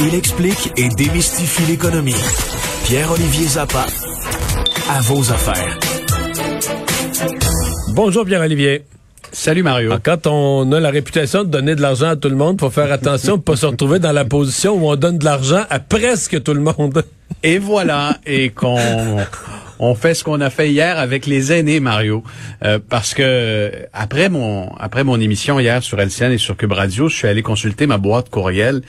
Il explique et démystifie l'économie. Pierre-Olivier Zappa, à vos affaires. Bonjour Pierre-Olivier. Salut Mario. Alors, quand on a la réputation de donner de l'argent à tout le monde, faut faire attention de pas se retrouver dans la position où on donne de l'argent à presque tout le monde. Et voilà, et qu'on fait ce qu'on a fait hier avec les aînés, Mario. Parce que après mon émission hier sur LCN et sur Cube Radio, je suis allé consulter ma boîte courriel.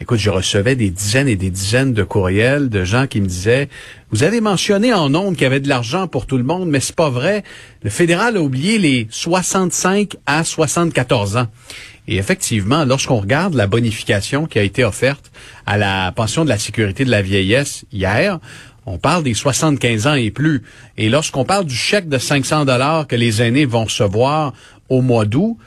Écoute, je recevais des dizaines et des dizaines de courriels de gens qui me disaient « Vous avez mentionné en ondes qu'il y avait de l'argent pour tout le monde, mais c'est pas vrai. Le fédéral a oublié les 65 à 74 ans. » Et effectivement, lorsqu'on regarde la bonification qui a été offerte à la pension de la sécurité de la vieillesse hier, on parle des 75 ans et plus. Et lorsqu'on parle du chèque de 500$ que les aînés vont recevoir au mois d'août,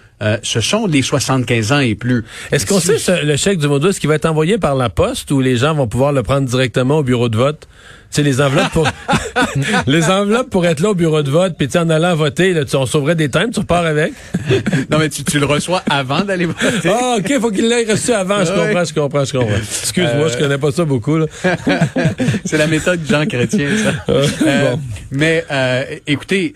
ce sont les 75 ans et plus. Est-ce qu'on sait le chèque du mois d'août, est-ce qu'il va être envoyé par la poste ou les gens vont pouvoir le prendre directement au bureau de vote? Tu sais, les enveloppes pour être là au bureau de vote, puis tu sais, en allant voter, là, on sauverait des timbres, tu repars avec. Non, mais tu le reçois avant d'aller voter. Ah, OK, faut qu'il l'ait reçu avant, je comprends. Excuse-moi, je connais pas ça beaucoup, là. C'est la méthode Jean Chrétien, ça. Bon. Mais écoutez,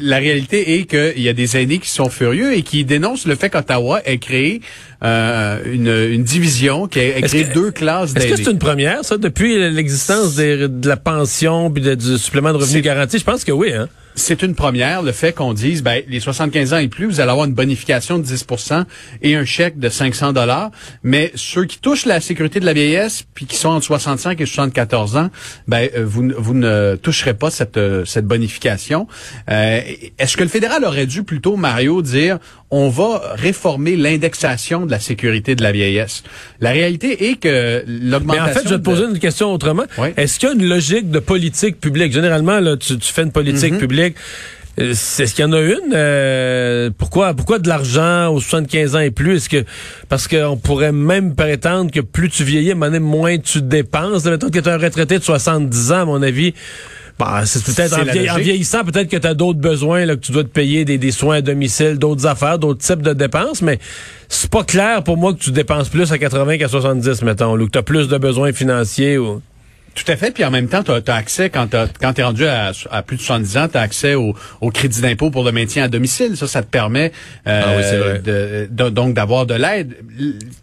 la réalité est qu'il y a des aînés qui sont furieux et qui dénoncent le fait qu'Ottawa ait créé une division, qui a créé deux classes d'aînés. Est-ce que c'est une première, ça, depuis l'existence de la pension puis du supplément de revenus garanti? Je pense que oui, hein? C'est une première, le fait qu'on dise, ben, les 75 ans et plus, vous allez avoir une bonification de 10% et un chèque de 500$. Mais ceux qui touchent la sécurité de la vieillesse, puis qui sont entre 65 et 74 ans, ben, vous ne toucherez pas cette bonification. Est-ce que le fédéral aurait dû plutôt, Mario, dire, on va réformer l'indexation de la sécurité de la vieillesse? La réalité est que l'augmentation... Mais en fait, je vais te poser une question autrement. Oui? Est-ce qu'il y a une logique de politique publique? Généralement, là, tu fais une politique publique. Est-ce qu'il y en a une? Pourquoi de l'argent aux 75 ans et plus? Parce qu'on pourrait même prétendre que plus tu vieillis, moins tu dépenses. Mettons que tu es un retraité de 70 ans, à mon avis. Bah, c'est peut-être en vieillissant, peut-être que tu as d'autres besoins, là, que tu dois te payer des soins à domicile, d'autres affaires, d'autres types de dépenses, mais c'est pas clair pour moi que tu dépenses plus à 80 qu'à 70, mettons, ou que tu as plus de besoins financiers ou... Tout à fait, puis en même temps, t'as accès, quand t'es rendu à plus de 70 ans, t'as accès au crédit d'impôt pour le maintien à domicile. Ça te permet donc d'avoir de l'aide.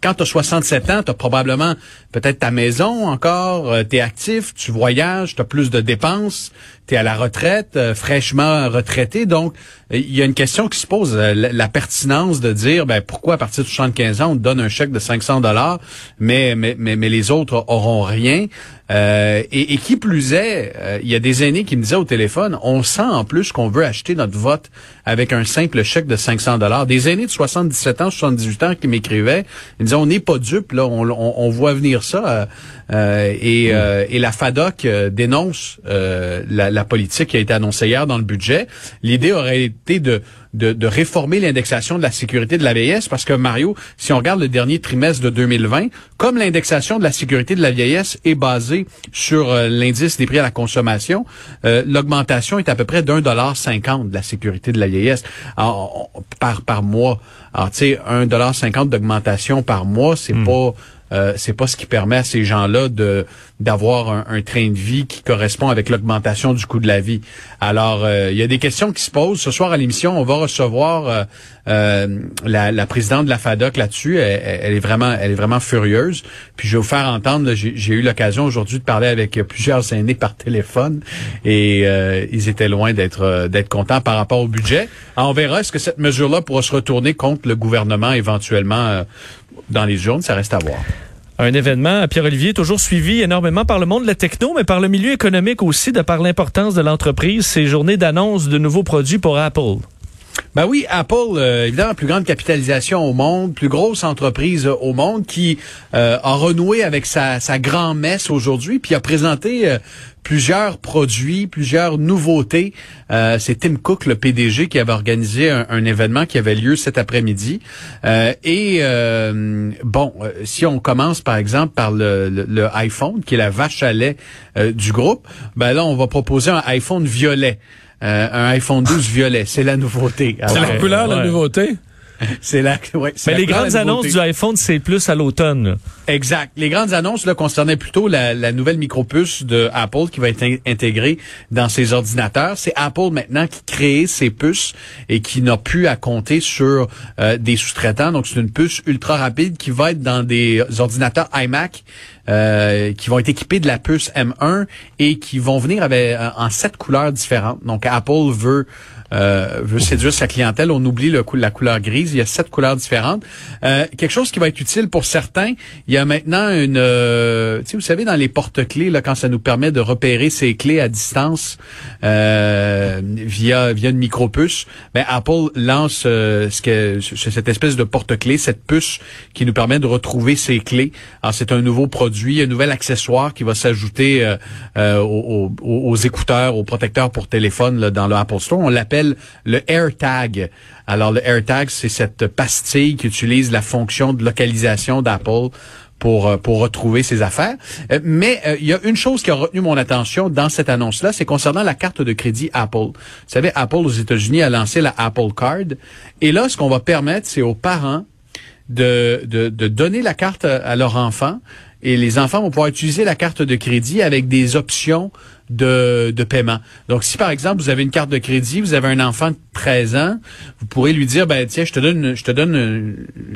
Quand t'as 67 ans, t'as probablement peut-être ta maison encore, t'es actif, tu voyages, t'as plus de dépenses, t'es à la retraite, fraîchement retraité. Donc, il y a une question qui se pose, la pertinence de dire, ben pourquoi à partir de 75 ans, on te donne un chèque de 500$, mais les autres auront rien. Et qui plus est, il y a des aînés qui me disaient au téléphone, on sent en plus qu'on veut acheter notre vote avec un simple chèque de 500$. Des aînés de 77 ans, 78 ans qui m'écrivaient, ils me disaient, on n'est pas dupes, là, on voit venir ça. Et la FADOQ dénonce la politique qui a été annoncée hier dans le budget. L'idée aurait été de réformer l'indexation de la sécurité de la vieillesse, parce que, Mario, si on regarde le dernier trimestre de 2020, comme l'indexation de la sécurité de la vieillesse est basée sur l'indice des prix à la consommation, l'augmentation est à peu près d'1,50 $ de la sécurité de la vieillesse par mois. Alors, tu sais, 1,50 $ d'augmentation par mois, c'est pas ce qui permet à ces gens-là d'avoir un train de vie qui correspond avec l'augmentation du coût de la vie. Alors, il y a des questions qui se posent. Ce soir à l'émission, on va recevoir la présidente de la FADOQ là-dessus. Elle est vraiment furieuse. Puis je vais vous faire entendre, là, j'ai eu l'occasion aujourd'hui de parler avec plusieurs aînés par téléphone et ils étaient loin d'être contents par rapport au budget. Alors, on verra est-ce que cette mesure-là pourra se retourner contre le gouvernement éventuellement dans les journées, ça reste à voir. Un événement, Pierre-Olivier, toujours suivi énormément par le monde de la techno, mais par le milieu économique aussi, de par l'importance de l'entreprise, ces journées d'annonce de nouveaux produits pour Apple. Ben oui, Apple, évidemment, plus grande capitalisation au monde, plus grosse entreprise au monde, qui a renoué avec sa grand-messe aujourd'hui, puis a présenté plusieurs produits, plusieurs nouveautés. C'est Tim Cook, le PDG, qui avait organisé un événement qui avait lieu cet après-midi. Si on commence, par exemple, par le iPhone, qui est la vache à lait du groupe, ben là, on va proposer un iPhone violet. Un iPhone 12 violet, c'est la nouveauté. C'est la couleur, la nouveauté? C'est là que, ouais. Mais les grandes annonces du iPhone, c'est plus à l'automne. Exact. Les grandes annonces, là, concernaient plutôt la nouvelle micropuce de Apple qui va être intégrée dans ses ordinateurs. C'est Apple maintenant qui crée ses puces et qui n'a plus à compter sur des sous-traitants. Donc, c'est une puce ultra rapide qui va être dans des ordinateurs iMac qui vont être équipés de la puce M1 et qui vont venir avec en 7 couleurs différentes. Donc, Apple veut séduire sa clientèle. On oublie la couleur grise. Il y a 7 couleurs différentes. Quelque chose qui va être utile pour certains. Il y a maintenant une, vous savez, dans les porte-clés, là, quand ça nous permet de repérer ces clés à distance via une micro-puce, ben Apple lance cette espèce de porte-clés, cette puce qui nous permet de retrouver ces clés. Alors, c'est un nouveau produit, un nouvel accessoire qui va s'ajouter aux écouteurs, aux protecteurs pour téléphone là, dans le Apple Store. On l'appelle le AirTag. Alors, le AirTag, c'est cette pastille qui utilise la fonction de localisation d'Apple pour retrouver ses affaires. Mais il y a une chose qui a retenu mon attention dans cette annonce-là, c'est concernant la carte de crédit Apple. Vous savez, Apple aux États-Unis a lancé la Apple Card. Et là, ce qu'on va permettre, c'est aux parents de donner la carte à leur enfant. Et les enfants vont pouvoir utiliser la carte de crédit avec des options de paiement. Donc, si par exemple, vous avez une carte de crédit, vous avez un enfant de 13 ans, vous pourrez lui dire, ben tiens, je te donne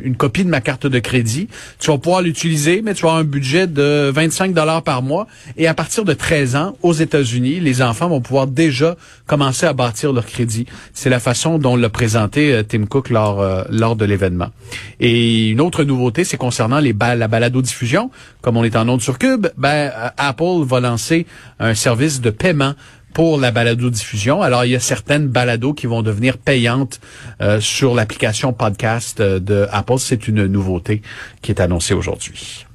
une copie de ma carte de crédit. Tu vas pouvoir l'utiliser, mais tu vas avoir un budget de 25$ par mois. Et à partir de 13 ans, aux États-Unis, les enfants vont pouvoir déjà commencer à bâtir leur crédit. C'est la façon dont l'a présenté Tim Cook lors de l'événement. Et une autre nouveauté, c'est concernant la balado-diffusion. Comme on est en onde sur Cube, ben Apple va lancer un service de paiement pour la balado-diffusion. Alors, il y a certaines balados qui vont devenir payantes sur l'application podcast de Apple. C'est une nouveauté qui est annoncée aujourd'hui.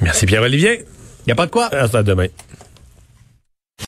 Merci Pierre-Olivier. Il n'y a pas de quoi. À demain.